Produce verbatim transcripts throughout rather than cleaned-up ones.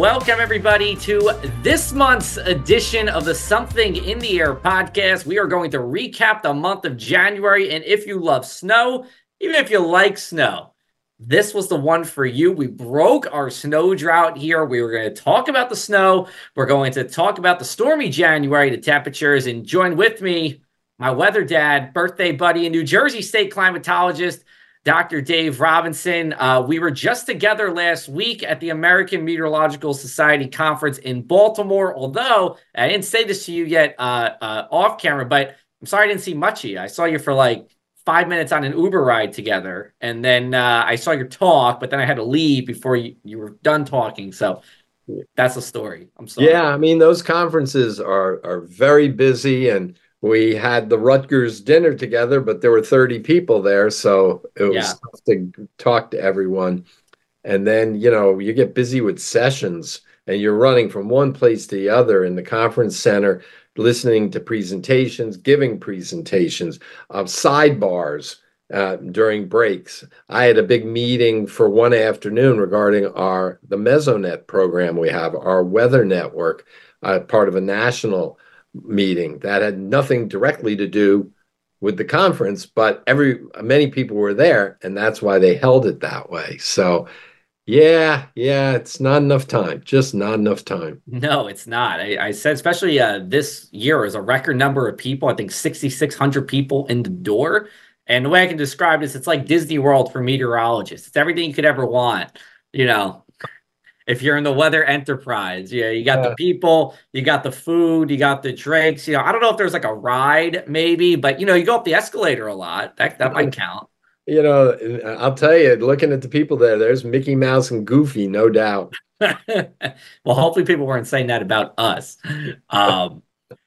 Welcome, everybody, to this month's edition of the Something in the Air podcast. We are going to recap the month of January, and if you love snow, even if you like snow, this was the one for you. We broke our snow drought here. We were going to talk about the snow. We're going to talk about the stormy January, the temperatures, and join with me, my weather dad, birthday buddy, and New Jersey State climatologist, Doctor Dave Robinson. Uh, we were just together last week at the American Meteorological Society conference in Baltimore, although I didn't say this to you yet uh, uh, off camera, but I'm sorry I didn't see much of you. I saw you for like five minutes on an Uber ride together, and then uh, I saw your talk, but then I had to leave before you, you were done talking. So that's the story. I'm sorry. Yeah, I mean, those conferences are are very busy, and we had the Rutgers dinner together, but there were thirty people there, so it was yeah. tough to talk to everyone. And then, you know, you get busy with sessions, and you're running from one place to the other in the conference center, listening to presentations, giving presentations, uh, sidebars uh, during breaks. I had a big meeting for one afternoon regarding our the Mesonet program we have, our weather network, uh, part of a national meeting that had nothing directly to do with the conference, but every many people were there, and that's why they held it that way. So yeah yeah it's not enough time, just not enough time. No, it's not. I, I said especially uh this year is a record number of people. I think sixty-six hundred people in the door, and the way I can describe this, it's like Disney World for meteorologists. It's everything you could ever want, you know. If you're in the weather enterprise, yeah, you got yeah. the people, you got the food, you got the drinks. You know, I don't know if there's like a ride, maybe, but you know, you go up the escalator a lot. That that might count. You know, I'll tell you, looking at the people there, there's Mickey Mouse and Goofy, no doubt. Well, hopefully, people weren't saying that about us. Um,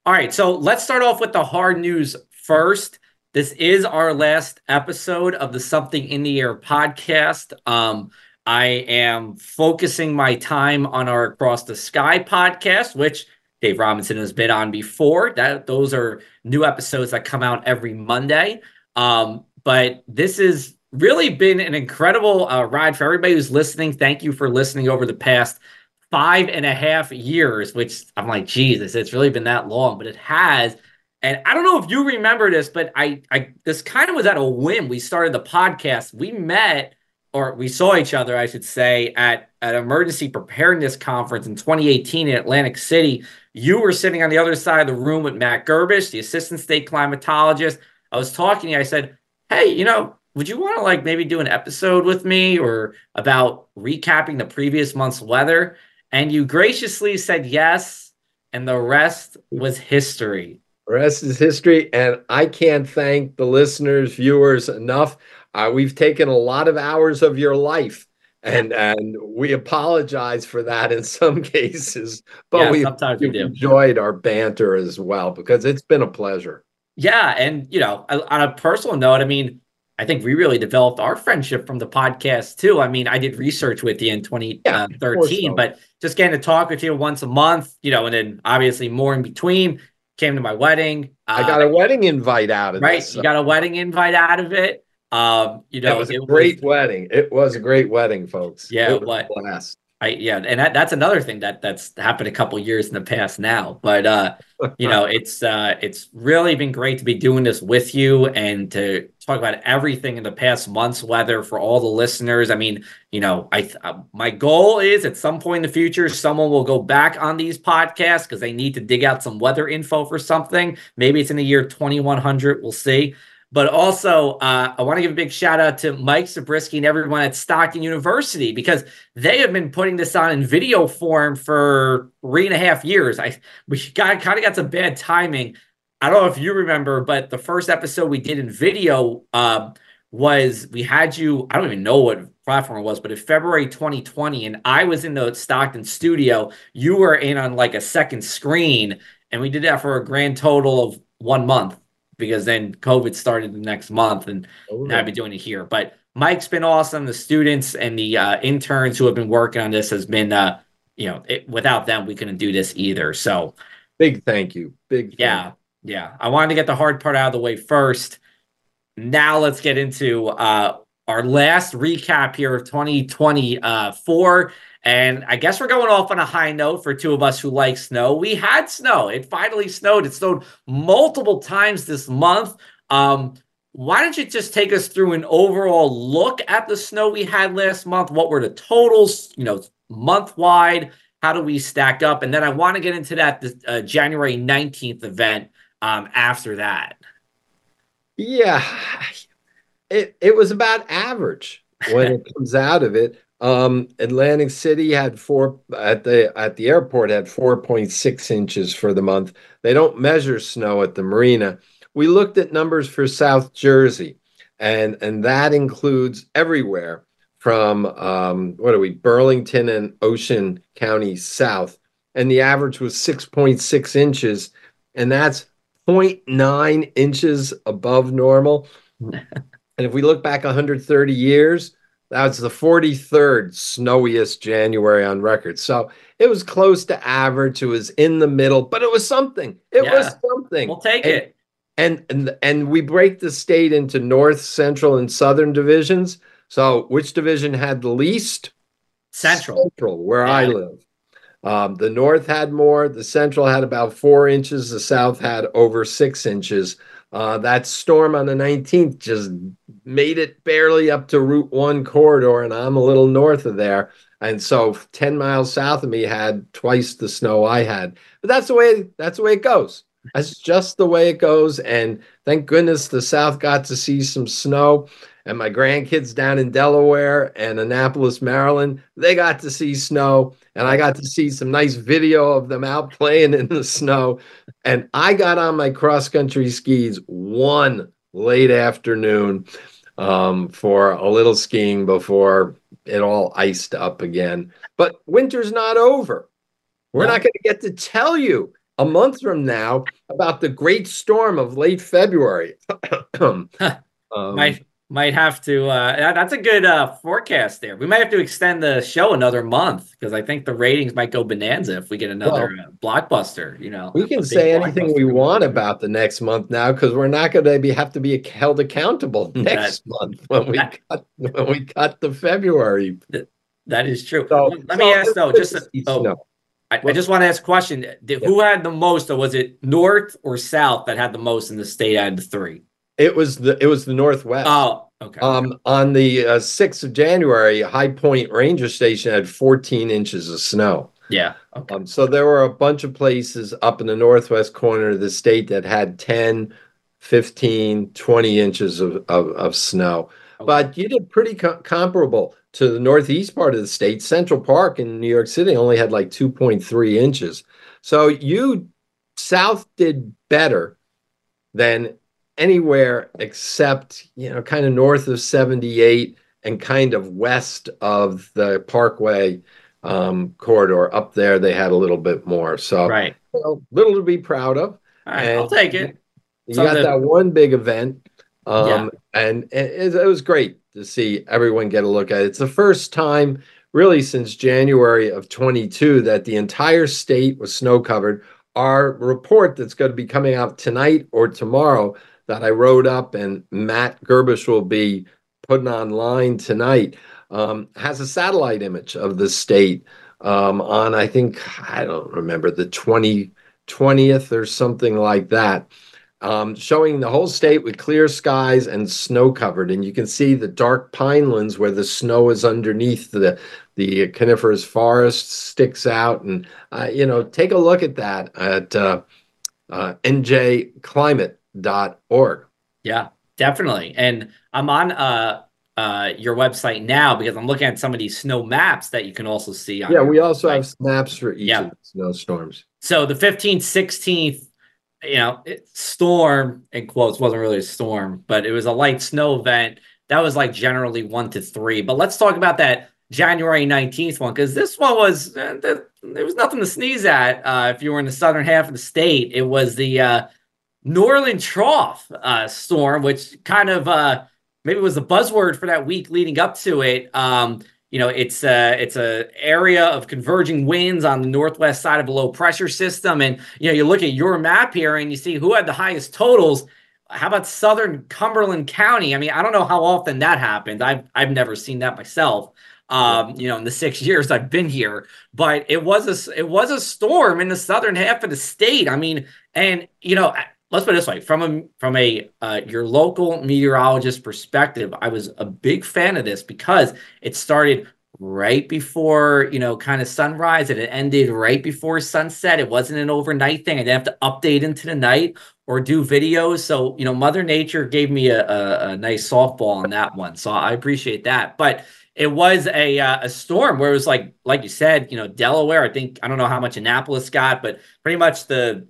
all right, so let's start off with the hard news first. This is our last episode of the Something in the Air podcast. Um, I am focusing my time on our Across the Sky podcast, which Dave Robinson has been on before. That those are new episodes that come out every Monday. Um, but this has really been an incredible uh, ride for everybody who's listening. Thank you for listening over the past five and a half years, which I'm like, Jesus, it's really been that long, but it has. And I don't know if you remember this, but I, I this kind of was at a whim. We started the podcast. We met... or we saw each other, I should say, at an emergency preparedness conference in twenty eighteen in Atlantic City. You were sitting on the other side of the room with Matt Gerbush, the assistant state climatologist. I was talking to you. I said, hey, you know, would you want to like maybe do an episode with me or about recapping the previous month's weather? And you graciously said yes, and the rest was history. The rest is history, and I can't thank the listeners, viewers enough. Uh, we've taken a lot of hours of your life, and and we apologize for that in some cases, but yeah, we, sometimes we enjoyed our banter as well, because it's been a pleasure. Yeah. And, you know, on a personal note, I mean, I think we really developed our friendship from the podcast too. I mean, I did research with you in twenty thirteen, yeah, so. But just getting to talk with you once a month, you know, and then obviously more in between. Came to my wedding. Uh, I got a wedding invite out of it. Right. This, so. You got a wedding invite out of it. Um, you know, it was a it great was, wedding. It was a great wedding, folks. Yeah, it was what, blast. I, yeah, and that, that's another thing that that's happened a couple of years in the past now. But uh, you know, it's uh, it's really been great to be doing this with you and to talk about everything in the past month's weather for all the listeners. I mean, you know, I uh, my goal is at some point in the future, someone will go back on these podcasts because they need to dig out some weather info for something. Maybe it's in the year twenty-one hundred. We'll see. But also, uh, I want to give a big shout out to Mike Zabriskie and everyone at Stockton University, because they have been putting this on in video form for three and a half years. I we got kind of got some bad timing. I don't know if you remember, but the first episode we did in video uh, was we had you. I don't even know what platform it was, but in February twenty twenty, and I was in the Stockton studio. You were in on like a second screen, and we did that for a grand total of one month. Because then COVID started the next month, and oh, now I've been doing it here. But Mike's been awesome. The students and the uh, interns who have been working on this has been, uh, you know, it, without them, we couldn't do this either. So big thank you. Big. Yeah. Thank you. Yeah. I wanted to get the hard part out of the way first. Now let's get into uh, our last recap here of twenty twenty-four. And I guess we're going off on a high note for two of us who like snow. We had snow. It finally snowed. It snowed multiple times this month. Um, why don't you just take us through an overall look at the snow we had last month? What were the totals, you know, month-wide? How do we stack up? And then I want to get into that uh, January nineteenth event um, after that. Yeah, it, it was about average when it comes out of it. Um, Atlantic City had four at the at the airport had four point six inches for the month. They don't measure snow at the marina. We looked at numbers for South Jersey, and and that includes everywhere from um, what are we Burlington and Ocean County south, and the average was six point six inches, and that's zero point nine inches above normal. And if we look back one hundred thirty years. That's the forty-third snowiest January on record. So it was close to average. It was in the middle, but it was something. It yeah. was something. We'll take and, it. And, and and we break the state into north, central, and southern divisions. So which division had the least? Central. Central, where yeah. I live. Um, the north had more. The central had about four inches. The south had over six inches. Uh, that storm on the nineteenth just made it barely up to Route one corridor, and I'm a little north of there. And so ten miles south of me had twice the snow I had. But that's the way that's the way it goes. That's just the way it goes. And thank goodness the south got to see some snow. And my grandkids down in Delaware and Annapolis, Maryland, they got to see snow. And I got to see some nice video of them out playing in the snow. And I got on my cross-country skis one late afternoon um, for a little skiing before it all iced up again. But winter's not over. We're not going to get to tell you a month from now about the great storm of late February. um, my Might have to, uh, that's a good uh, forecast there. We might have to extend the show another month because I think the ratings might go bonanza if we get another well, uh, blockbuster, you know. We can say anything we want about the next month now because we're not going to be have to be held accountable next that, month when we, that, cut, when we cut the February. That, that is true. So, Let so me ask, though, just a, oh, no. I, well, I just want to ask a question. Did, yeah. Who had the most, or was it north or south that had the most in the state out of the three? It was the it was the Northwest. Oh, okay. Um, on the uh, sixth of January, High Point Ranger Station had fourteen inches of snow. Yeah. Okay. Um, so there were a bunch of places up in the northwest corner of the state that had ten, fifteen, twenty inches of, of, of snow. Okay. But you did pretty co comparable to the northeast part of the state. Central Park in New York City only had like two point three inches. So you south did better than anywhere except, you know, kind of north of seventy-eight and kind of west of the Parkway um, corridor. Up there, they had a little bit more. So right. you know, little to be proud of. All right, and I'll take it. You Something. got that one big event. Um, yeah. And it, it was great to see everyone get a look at it. It's the first time really since January of twenty-two that the entire state was snow covered. Our report that's going to be coming out tonight or tomorrow that I wrote up and Matt Gerbush will be putting online tonight, um, has a satellite image of the state um, on, I think, I don't remember, the twentieth or something like that, um, showing the whole state with clear skies and snow covered. And you can see the dark pinelands where the snow is underneath, the, the coniferous forest sticks out. And, uh, you know, take a look at that at uh, uh, N J Climate. dot org. Yeah, definitely. And I'm on uh uh your website now because I'm looking at some of these snow maps that you can also see on yeah we also website. have maps for each yeah. of the snowstorms. So the fifteenth, sixteenth, you know, it, storm in quotes wasn't really a storm, but it was a light snow event that was like generally one to three. But let's talk about that January nineteenth one, because this one was uh, the, there was nothing to sneeze at uh if you were in the southern half of the state. It was the uh Norland trough uh, storm, which kind of uh, maybe was the buzzword for that week leading up to it. Um, you know, it's a, it's a area of converging winds on the northwest side of a low pressure system. And, you know, you look at your map here and you see who had the highest totals. How about southern Cumberland County? I mean, I don't know how often that happens. I've, I've never seen that myself. um, you know, in the six years I've been here. But it was a it was a storm in the southern half of the state. I mean, and you know, let's put it this way: from a from a uh, your local meteorologist perspective, I was a big fan of this because it started right before, you know, kind of sunrise, and it ended right before sunset. It wasn't an overnight thing. I didn't have to update into the night or do videos. So, you know, Mother Nature gave me a, a, a nice softball on that one. So I appreciate that. But it was a uh, a storm where it was like, like you said, you know, Delaware, I think, I don't know how much Annapolis got, but pretty much the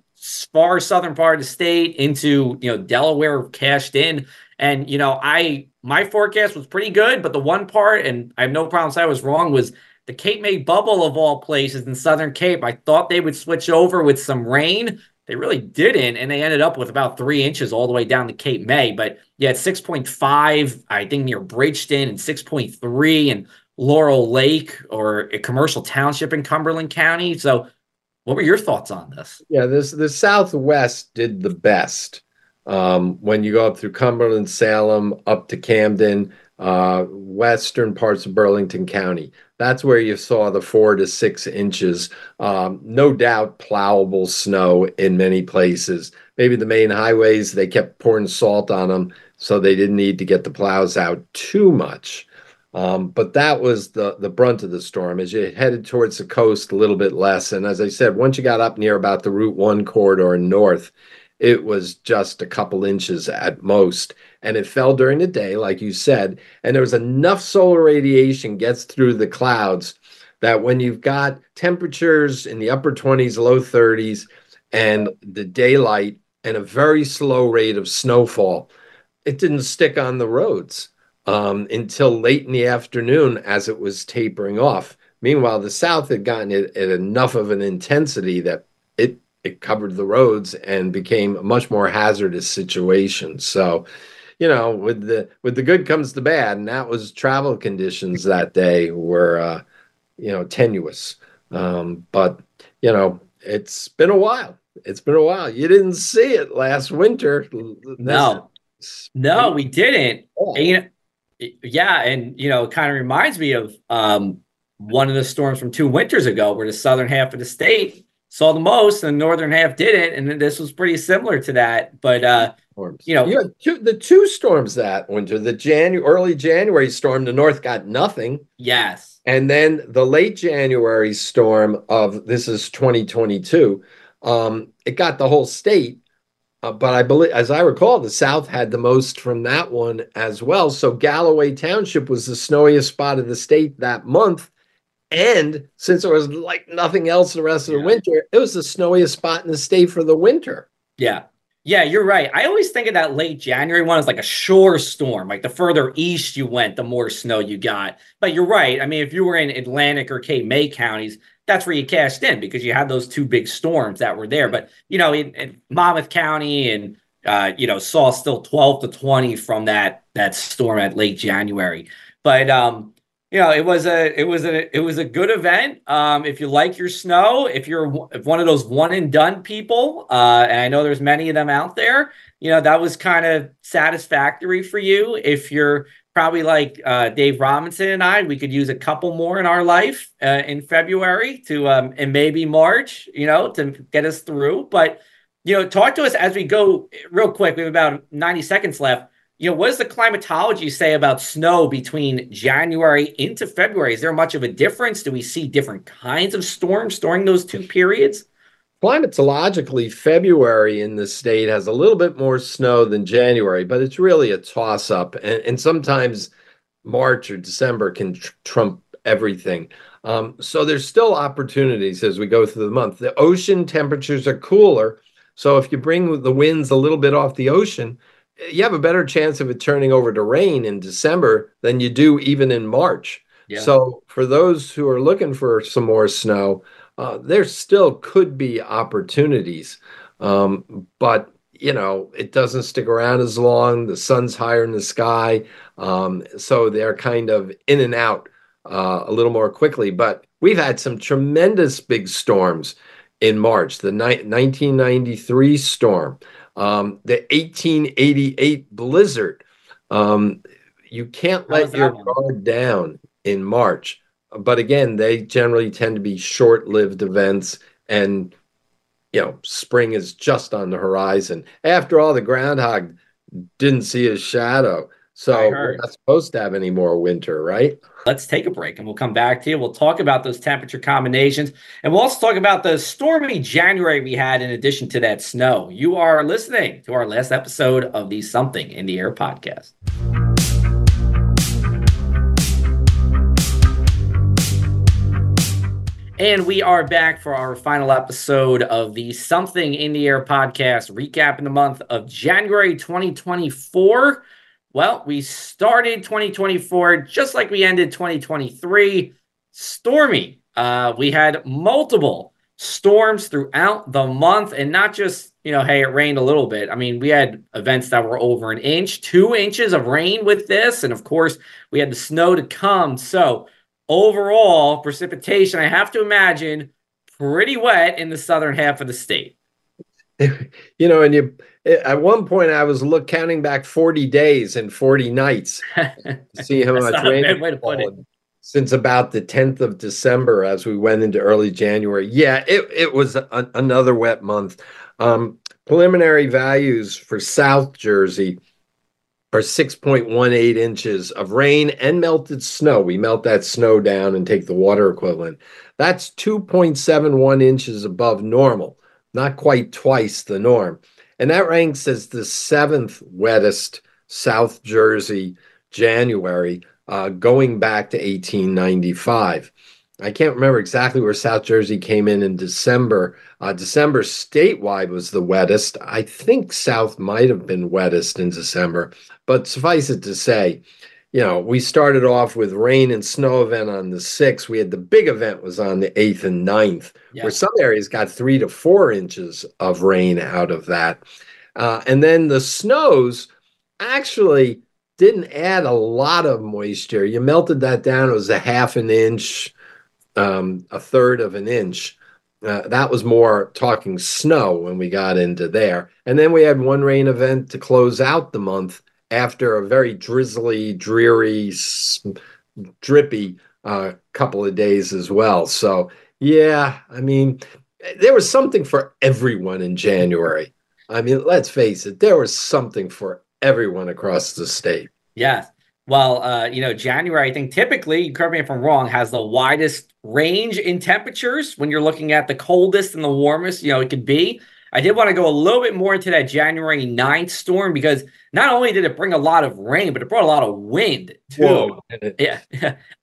far southern part of the state into, you know, Delaware cashed in. And, you know, I, my forecast was pretty good, but the one part, and I have no problem saying I was wrong, was the Cape May bubble of all places in Southern Cape. I thought they would switch over with some rain. They really didn't, and they ended up with about three inches all the way down to Cape May. But yeah, six point five, I think, near Bridgeton, and six point three in Laurel Lake or a commercial township in Cumberland County. So what were your thoughts on this? Yeah, this the Southwest did the best. Um, when you go up through Cumberland, Salem, up to Camden, uh, western parts of Burlington County, that's where you saw the four to six inches, um, no doubt plowable snow in many places. Maybe the main highways, they kept pouring salt on them, so they didn't need to get the plows out too much. Um, but that was the, the brunt of the storm. As you headed towards the coast, a little bit less. And as I said, once you got up near about the Route one corridor north, it was just a couple inches at most, and it fell during the day, like you said, and there was enough solar radiation gets through the clouds that when you've got temperatures in the upper twenties, low thirties, and the daylight and a very slow rate of snowfall, it didn't stick on the roads um, until late in the afternoon as it was tapering off. Meanwhile, the South had gotten it at enough of an intensity that it It covered the roads and became a much more hazardous situation. So, you know, with the with the good comes the bad, and that was travel conditions that day were, uh, you know, tenuous. Um, but you know, it's been a while. It's been a while. You didn't see it last winter. No, no, we didn't. Oh. And, you know, yeah, and you know, it kind of reminds me of um, one of the storms from two winters ago, where the southern half of the state saw the most, and the northern half didn't, and this was pretty similar to that. But uh, you know, you had two, the two storms that winter, the January, early January storm, the north got nothing. Yes, and then the late January storm of this is twenty twenty-two. Um, it got the whole state, uh, but I believe, as I recall, the South had the most from that one as well. So Galloway Township was the snowiest spot of the state that month. And since there was like nothing else the rest of the yeah. winter, it was the snowiest spot in the state for the winter. Yeah. Yeah, you're right. I always think of that late January one as like a shore storm. Like the further east you went, the more snow you got. But you're right. I mean, if you were in Atlantic or Cape May counties, that's where you cashed in because you had those two big storms that were there. But, you know, in, in Monmouth County and, uh, you know, saw still twelve to twenty from that, that storm at late January. But, um, you know, it was a it was a it was a good event. Um, if you like your snow, if you're if one of those one and done people, uh, and I know there's many of them out there, you know, that was kind of satisfactory for you. If you're probably like uh, Dave Robinson and I, we could use a couple more in our life uh, in February to um, and maybe March, you know, to get us through. But, you know, talk to us as we go real quick. We have about ninety seconds left. You know, what does the climatology say about snow between January into February? Is there much of a difference? Do we see different kinds of storms during those two periods? Climatologically, February in the state has a little bit more snow than January, but it's really a toss-up. And, and sometimes March or December can tr- trump everything. Um, so there's still opportunities as we go through the month. The ocean temperatures are cooler. So if you bring the winds a little bit off the ocean, you have a better chance of it turning over to rain in December than you do even in March. Yeah. So for those who are looking for some more snow, uh, there still could be opportunities. Um, but, you know, it doesn't stick around as long. The sun's higher in the sky. Um, so they're kind of in and out uh, a little more quickly. But we've had some tremendous big storms in March. The ni- nineteen ninety-three storm. Um, the eighteen eighty-eight blizzard, um, you can't let your guard down. in March. But again, they generally tend to be short-lived events, and you know, spring is just on the horizon. After all, the groundhog didn't see his shadow, so we're not supposed to have any more winter, right? Let's take a break, and we'll come back to you. We'll talk about those temperature combinations, and we'll also talk about the stormy January we had in addition to that snow. You are listening to our last episode of the Something in the Air podcast. And we are back for our final episode of the Something in the Air podcast, recapping the month of January twenty twenty-four. Well, we started twenty twenty-four just like we ended twenty twenty-three. Stormy. Uh, we had multiple storms throughout the month, and not just, you know, hey, it rained a little bit. I mean, we had events that were over an inch, two inches of rain with this. And of course, we had the snow to come. So overall, precipitation, I have to imagine, pretty wet in the southern half of the state. You know, and you, at one point I was look counting back forty days and forty nights to see how much rain since about the tenth of December as we went into early January. Yeah, it, it was a, another wet month. Um, preliminary values for South Jersey are six point one eight inches of rain and melted snow. We melt that snow down and take the water equivalent. That's two point seven one inches above normal, not quite twice the norm. And that ranks as the seventh wettest South Jersey January, uh, going back to eighteen ninety-five. I can't remember exactly where South Jersey came in in December. Uh, December statewide was the wettest. I think South might have been wettest in December. But suffice it to say, you know, we started off with rain and snow event on the sixth. We had the big event was on the eighth and ninth, yeah, where some areas got three to four inches of rain out of that. Uh, and then the snows actually didn't add a lot of moisture. You melted that down. It was a half an inch. Um, a third of an inch. Uh, that was more talking snow when we got into there. And then we had one rain event to close out the month after a very drizzly, dreary, drippy uh, couple of days as well. So, yeah, I mean, there was something for everyone in January. I mean, let's face it, there was something for everyone across the state. Yes. Well, uh, you know, January, I think typically, correct me if I'm wrong, has the widest range in temperatures when you're looking at the coldest and the warmest, you know, it could be. I did want to go a little bit more into that January ninth storm, because not only did it bring a lot of rain, but it brought a lot of wind, too. Whoa. Yeah.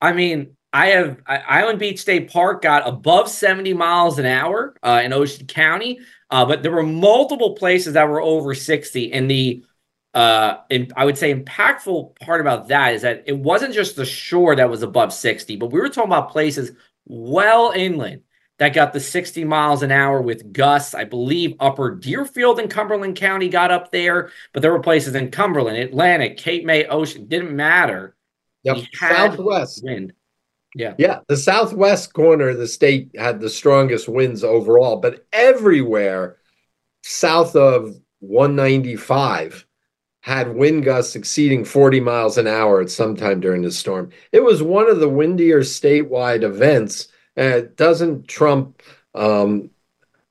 I mean, I have I, Island Beach State Park got above seventy miles an hour uh, in Ocean County, uh, but there were multiple places that were over sixty, and the Uh, and I would say impactful part about that is that it wasn't just the shore that was above sixty, but we were talking about places well inland that got the sixty miles an hour with gusts. I believe Upper Deerfield in Cumberland County got up there, but there were places in Cumberland, Atlantic, Cape May, Ocean, didn't matter. Yep. We had Southwest wind. Yeah. Yeah. The southwest corner of the state had the strongest winds overall, but everywhere south of one ninety-five had wind gusts exceeding forty miles an hour at some time during the storm. It was one of the windier statewide events, and it doesn't trump um,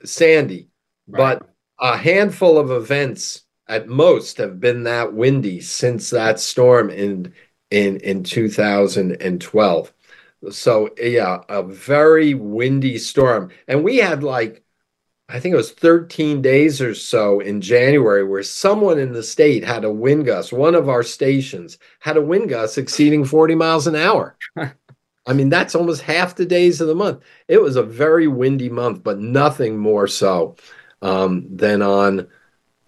Sandy, right, but a handful of events at most have been that windy since that storm in in in two thousand twelve. So yeah, a very windy storm, and we had like, I think it was thirteen days or so in January where someone in the state had a wind gust. One of our stations had a wind gust exceeding forty miles an hour. I mean, that's almost half the days of the month. It was a very windy month, but nothing more so um, than on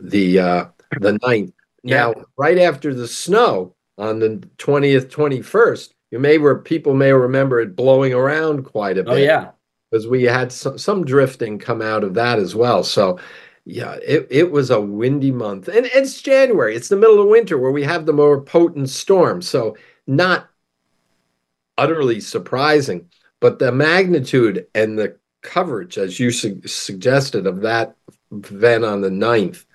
the uh, the ninth. Now, yeah, right after the snow on the twentieth, twenty-first, you may where people may remember it blowing around quite a bit. Oh yeah. Because we had some, some drifting come out of that as well. So, yeah, it, it was a windy month. And it's January. It's the middle of winter where we have the more potent storm. So not utterly surprising, but the magnitude and the coverage, as you su- suggested, of that event on the ninth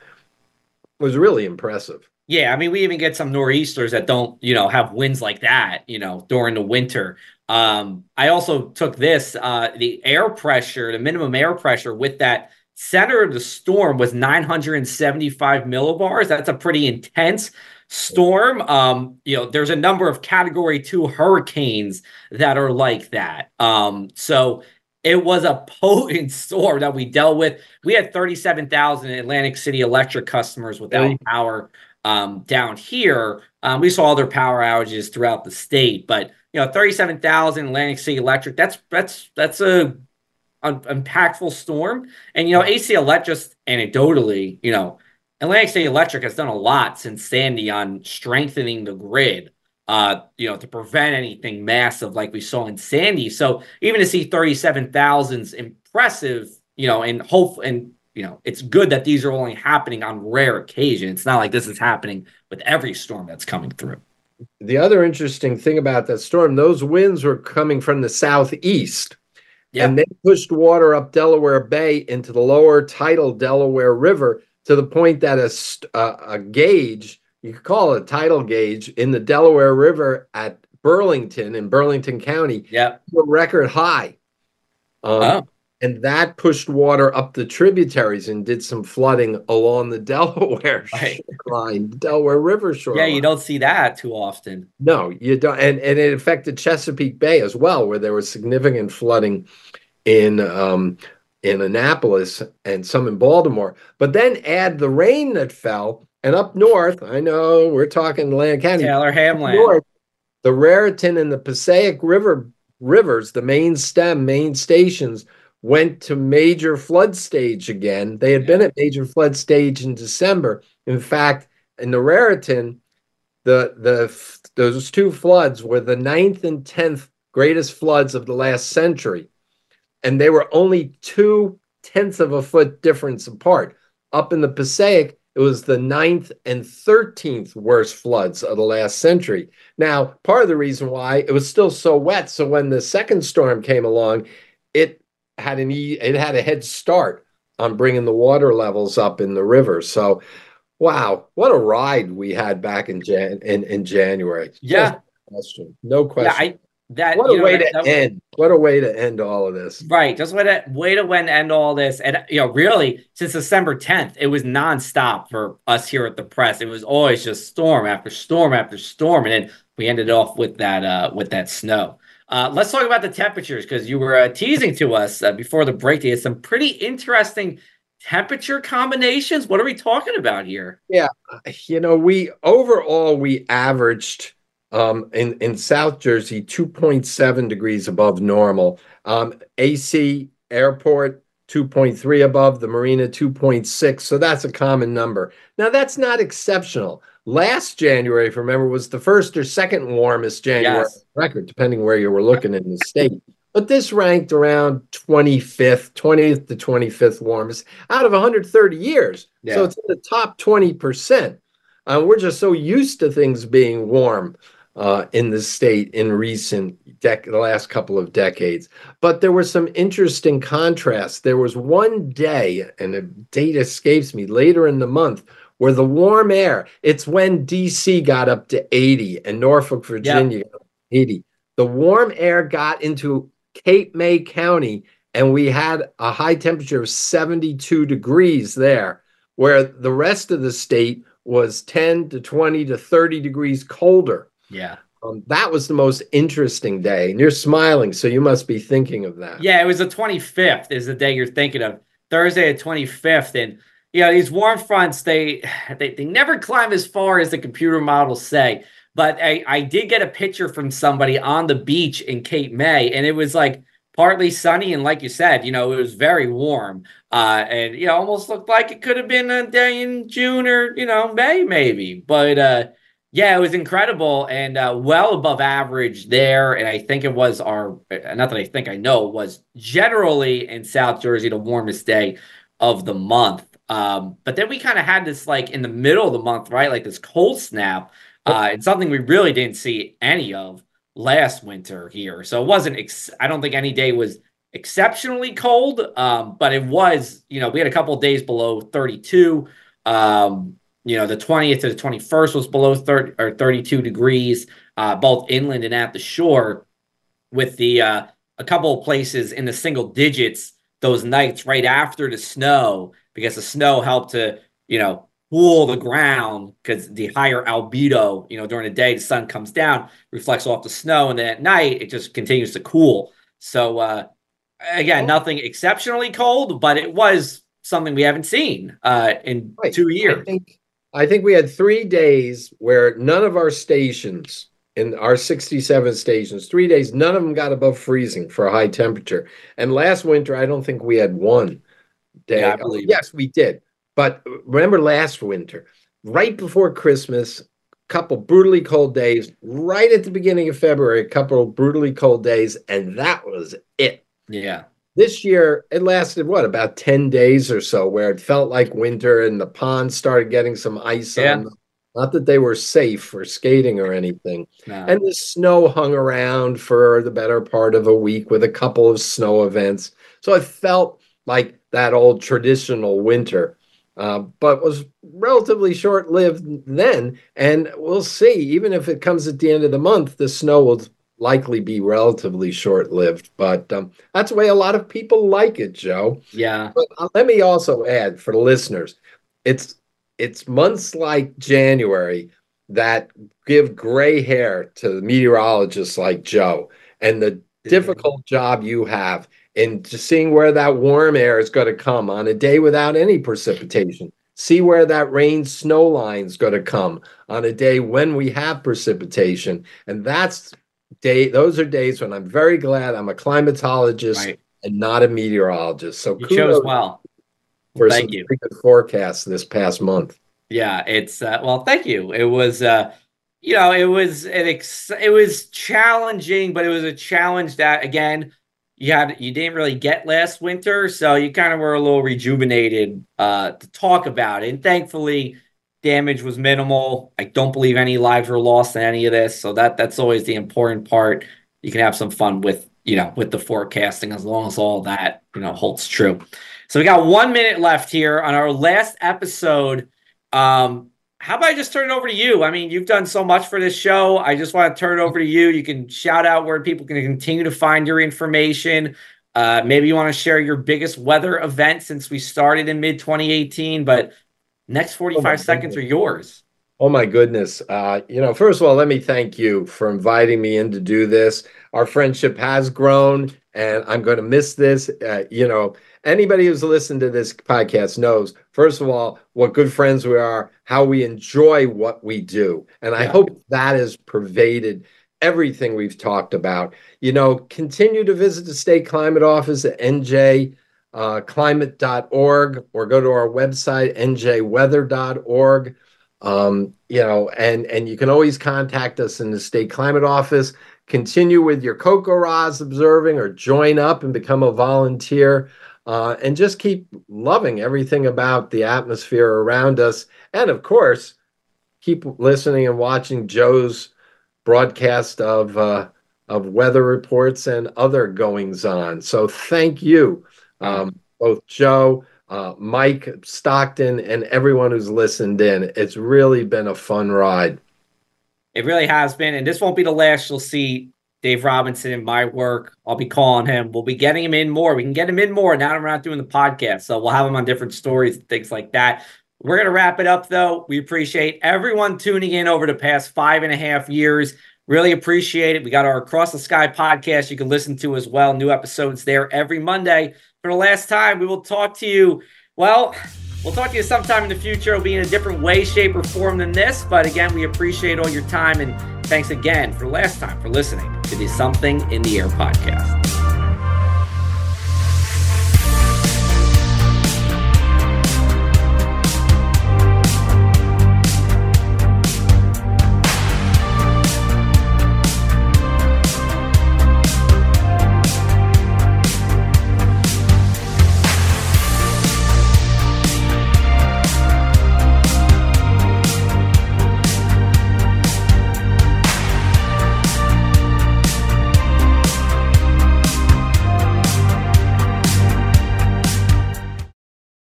was really impressive. Yeah, I mean, we even get some nor'easters that don't, you know, have winds like that, you know, during the winter. Um, I also took this, uh, the air pressure, the minimum air pressure with that center of the storm was nine hundred seventy-five millibars. That's a pretty intense storm. Um, you know, there's a number of category two hurricanes that are like that. Um, so it was a potent storm that we dealt with. We had thirty-seven thousand Atlantic City Electric customers without mm. power. Um, down here, um, we saw other power outages throughout the state, but you know, thirty-seven thousand Atlantic City Electric. That's that's that's a an impactful storm. And you know, A C L E, just anecdotally, you know, Atlantic City Electric has done a lot since Sandy on strengthening the grid, uh, you know, to prevent anything massive like we saw in Sandy. So even to see thirty-seven thousand's impressive, you know, and hope and. You know, it's good that these are only happening on rare occasion. It's not like this is happening with every storm that's coming through. The other interesting thing about that storm, those winds were coming from the southeast. Yeah. And they pushed water up Delaware Bay into the lower tidal Delaware River to the point that a, a, a gauge, you could call it a tidal gauge, in the Delaware River at Burlington, in Burlington County, yeah, was a record high. Um, oh. And that pushed water up the tributaries and did some flooding along the Delaware right. shoreline, Delaware River shoreline. Yeah, you don't see that too often. No, you don't. And, and it affected Chesapeake Bay as well, where there was significant flooding in, um, in Annapolis and some in Baltimore. But then add the rain that fell. And up north, I know we're talking Atlantic County. Taylor Hamlin. North, the Raritan and the Passaic River rivers, the main stem, main stations, went to major flood stage again. They had yeah. been at major flood stage in December. In fact, in the Raritan, the the those two floods were the ninth and tenth greatest floods of the last century. And they were only two tenths of a foot difference apart. Up in the Passaic, it was the ninth and thirteenth worst floods of the last century. Now, part of the reason why, it was still so wet, so when the second storm came along, it had an e it had a head start on bringing the water levels up in the river. So, wow, what a ride we had back in Jan in, in January. Yeah, no question. No question. Yeah, I, that what a you know, way that, to that end. Was, what a way to end all of this. Right, just way to way to end all this. And you know, really, since December tenth, it was nonstop for us here at the press. It was always just storm after storm after storm, and then we ended off with that uh, with that snow. Uh, let's talk about the temperatures, because you were uh, teasing to us uh, before the break. They had some pretty interesting temperature combinations. What are we talking about here? Yeah, you know, we overall we averaged um, in in South Jersey two point seven degrees above normal. Um, A C Airport two point three above, the Marina two point six. So that's a common number. Now that's not exceptional. Last January, if you remember, was the first or second warmest January yes. record, depending where you were looking in the state. But this ranked around twenty-fifth, twentieth to twenty-fifth warmest out of one hundred thirty years. Yeah. So it's in the top twenty percent. Uh, we're just so used to things being warm uh, in the state in recent dec the last couple of decades. But there were some interesting contrasts. There was one day, and the date escapes me, later in the month, where the warm air, it's when D C got up to eighty and Norfolk, Virginia, yep. eighty. The warm air got into Cape May County, and we had a high temperature of seventy-two degrees there, where the rest of the state was ten to twenty to thirty degrees colder. Yeah. Um, that was the most interesting day. And you're smiling, so you must be thinking of that. Yeah, it was the twenty-fifth is the day you're thinking of. Thursday the twenty-fifth, and you know, these warm fronts, they, they they never climb as far as the computer models say. But I, I did get a picture from somebody on the beach in Cape May, and it was like partly sunny. And like you said, you know, it was very warm. Uh, and, you know, almost looked like it could have been a day in June or, you know, May maybe. But, uh, yeah, it was incredible and uh, well above average there. And I think it was our, not that I think I know, was generally in South Jersey the warmest day of the month. Um, but then we kind of had this like in the middle of the month, right? Like this cold snap. Uh, it's something we really didn't see any of last winter here. So it wasn't, ex I don't think any day was exceptionally cold. Um, but it was, you know, we had a couple of days below thirty-two, um, you know, the twentieth to the twenty-first was below thirty or thirty-two degrees, uh, both inland and at the shore, with the uh, a couple of places in the single digits those nights right after the snow, because the snow helped to, you know, cool the ground, because the higher albedo, you know, during the day, the sun comes down, reflects off the snow, and then at night, it just continues to cool. So, uh, again, oh. nothing exceptionally cold, but it was something we haven't seen uh, in right. two years. I think, I think we had three days where none of our stations, in our sixty-seven stations, three days, none of them got above freezing for a high temperature. And last winter, I don't think we had one day. Yeah, I believe oh, yes, we did. But remember last winter, right before Christmas, a couple brutally cold days, right at the beginning of February, a couple brutally cold days, and that was it. Yeah. This year, it lasted, what, about ten days or so, where it felt like winter and the ponds started getting some ice yeah. on them. Not that they were safe for skating or anything. No. And the snow hung around for the better part of a week with a couple of snow events. So it felt like that old traditional winter. Uh, but was relatively short-lived then, and we'll see. Even if it comes at the end of the month, the snow will likely be relatively short-lived. But um, that's the way a lot of people like it, Joe. Yeah. But uh, let me also add for the listeners, it's it's months like January that give gray hair to meteorologists like Joe, and the mm-hmm. difficult job you have and just seeing where that warm air is going to come on a day without any precipitation. See where that rain snow line is going to come on a day when we have precipitation. And that's day. Those are days when I'm very glad I'm a climatologist right. and not a meteorologist. So you chose well. For thank some you. Pretty good forecast this past month. Yeah, it's uh, well, thank you. It was, uh, you know, it was an ex- it was challenging, but it was a challenge that again. You had you didn't really get last winter, so you kind of were a little rejuvenated uh, to talk about it. And thankfully, damage was minimal. I don't believe any lives were lost in any of this, so that that's always the important part. You can have some fun with you know with the forecasting as long as all that you know holds true. So we got one minute left here on our last episode. Um, how about I just turn it over to you? I mean, you've done so much for this show. I just want to turn it over to you. You can shout out where people can continue to find your information. Uh, maybe you want to share your biggest weather event since we started in mid twenty eighteen, but next forty-five oh seconds goodness. Are yours. Oh, my goodness. Uh, you know, first of all, let me thank you for inviting me in to do this. Our friendship has grown, and I'm going to miss this. Uh, you know, anybody who's listened to this podcast knows, first of all, what good friends we are, how we enjoy what we do. And I yeah. hope that has pervaded everything we've talked about. You know, continue to visit the state climate office at N J climate dot org or go to our website, N J weather dot org. Um, you know, and, and you can always contact us in the state climate office. Continue with your Kokoraz observing or join up and become a volunteer. Uh, and just keep loving everything about the atmosphere around us. And, of course, keep listening and watching Joe's broadcast of uh, of weather reports and other goings-on. So thank you, um, both Joe, uh, Mike, Stockton, and everyone who's listened in. It's really been a fun ride. It really has been, and this won't be the last you'll see Dave Robinson in my work. I'll be calling him. We'll be getting him in more. We can get him in more now that we're not doing the podcast. So we'll have him on different stories and things like that. We're going to wrap it up, though. We appreciate everyone tuning in over the past five and a half years. Really appreciate it. We got our Across the Sky podcast you can listen to as well. New episodes there every Monday. For the last time, we will talk to you. Well, we'll talk to you sometime in the future. It'll be in a different way, shape, or form than this. But again, we appreciate all your time and thanks again for last time for listening to the Something in the Air podcast.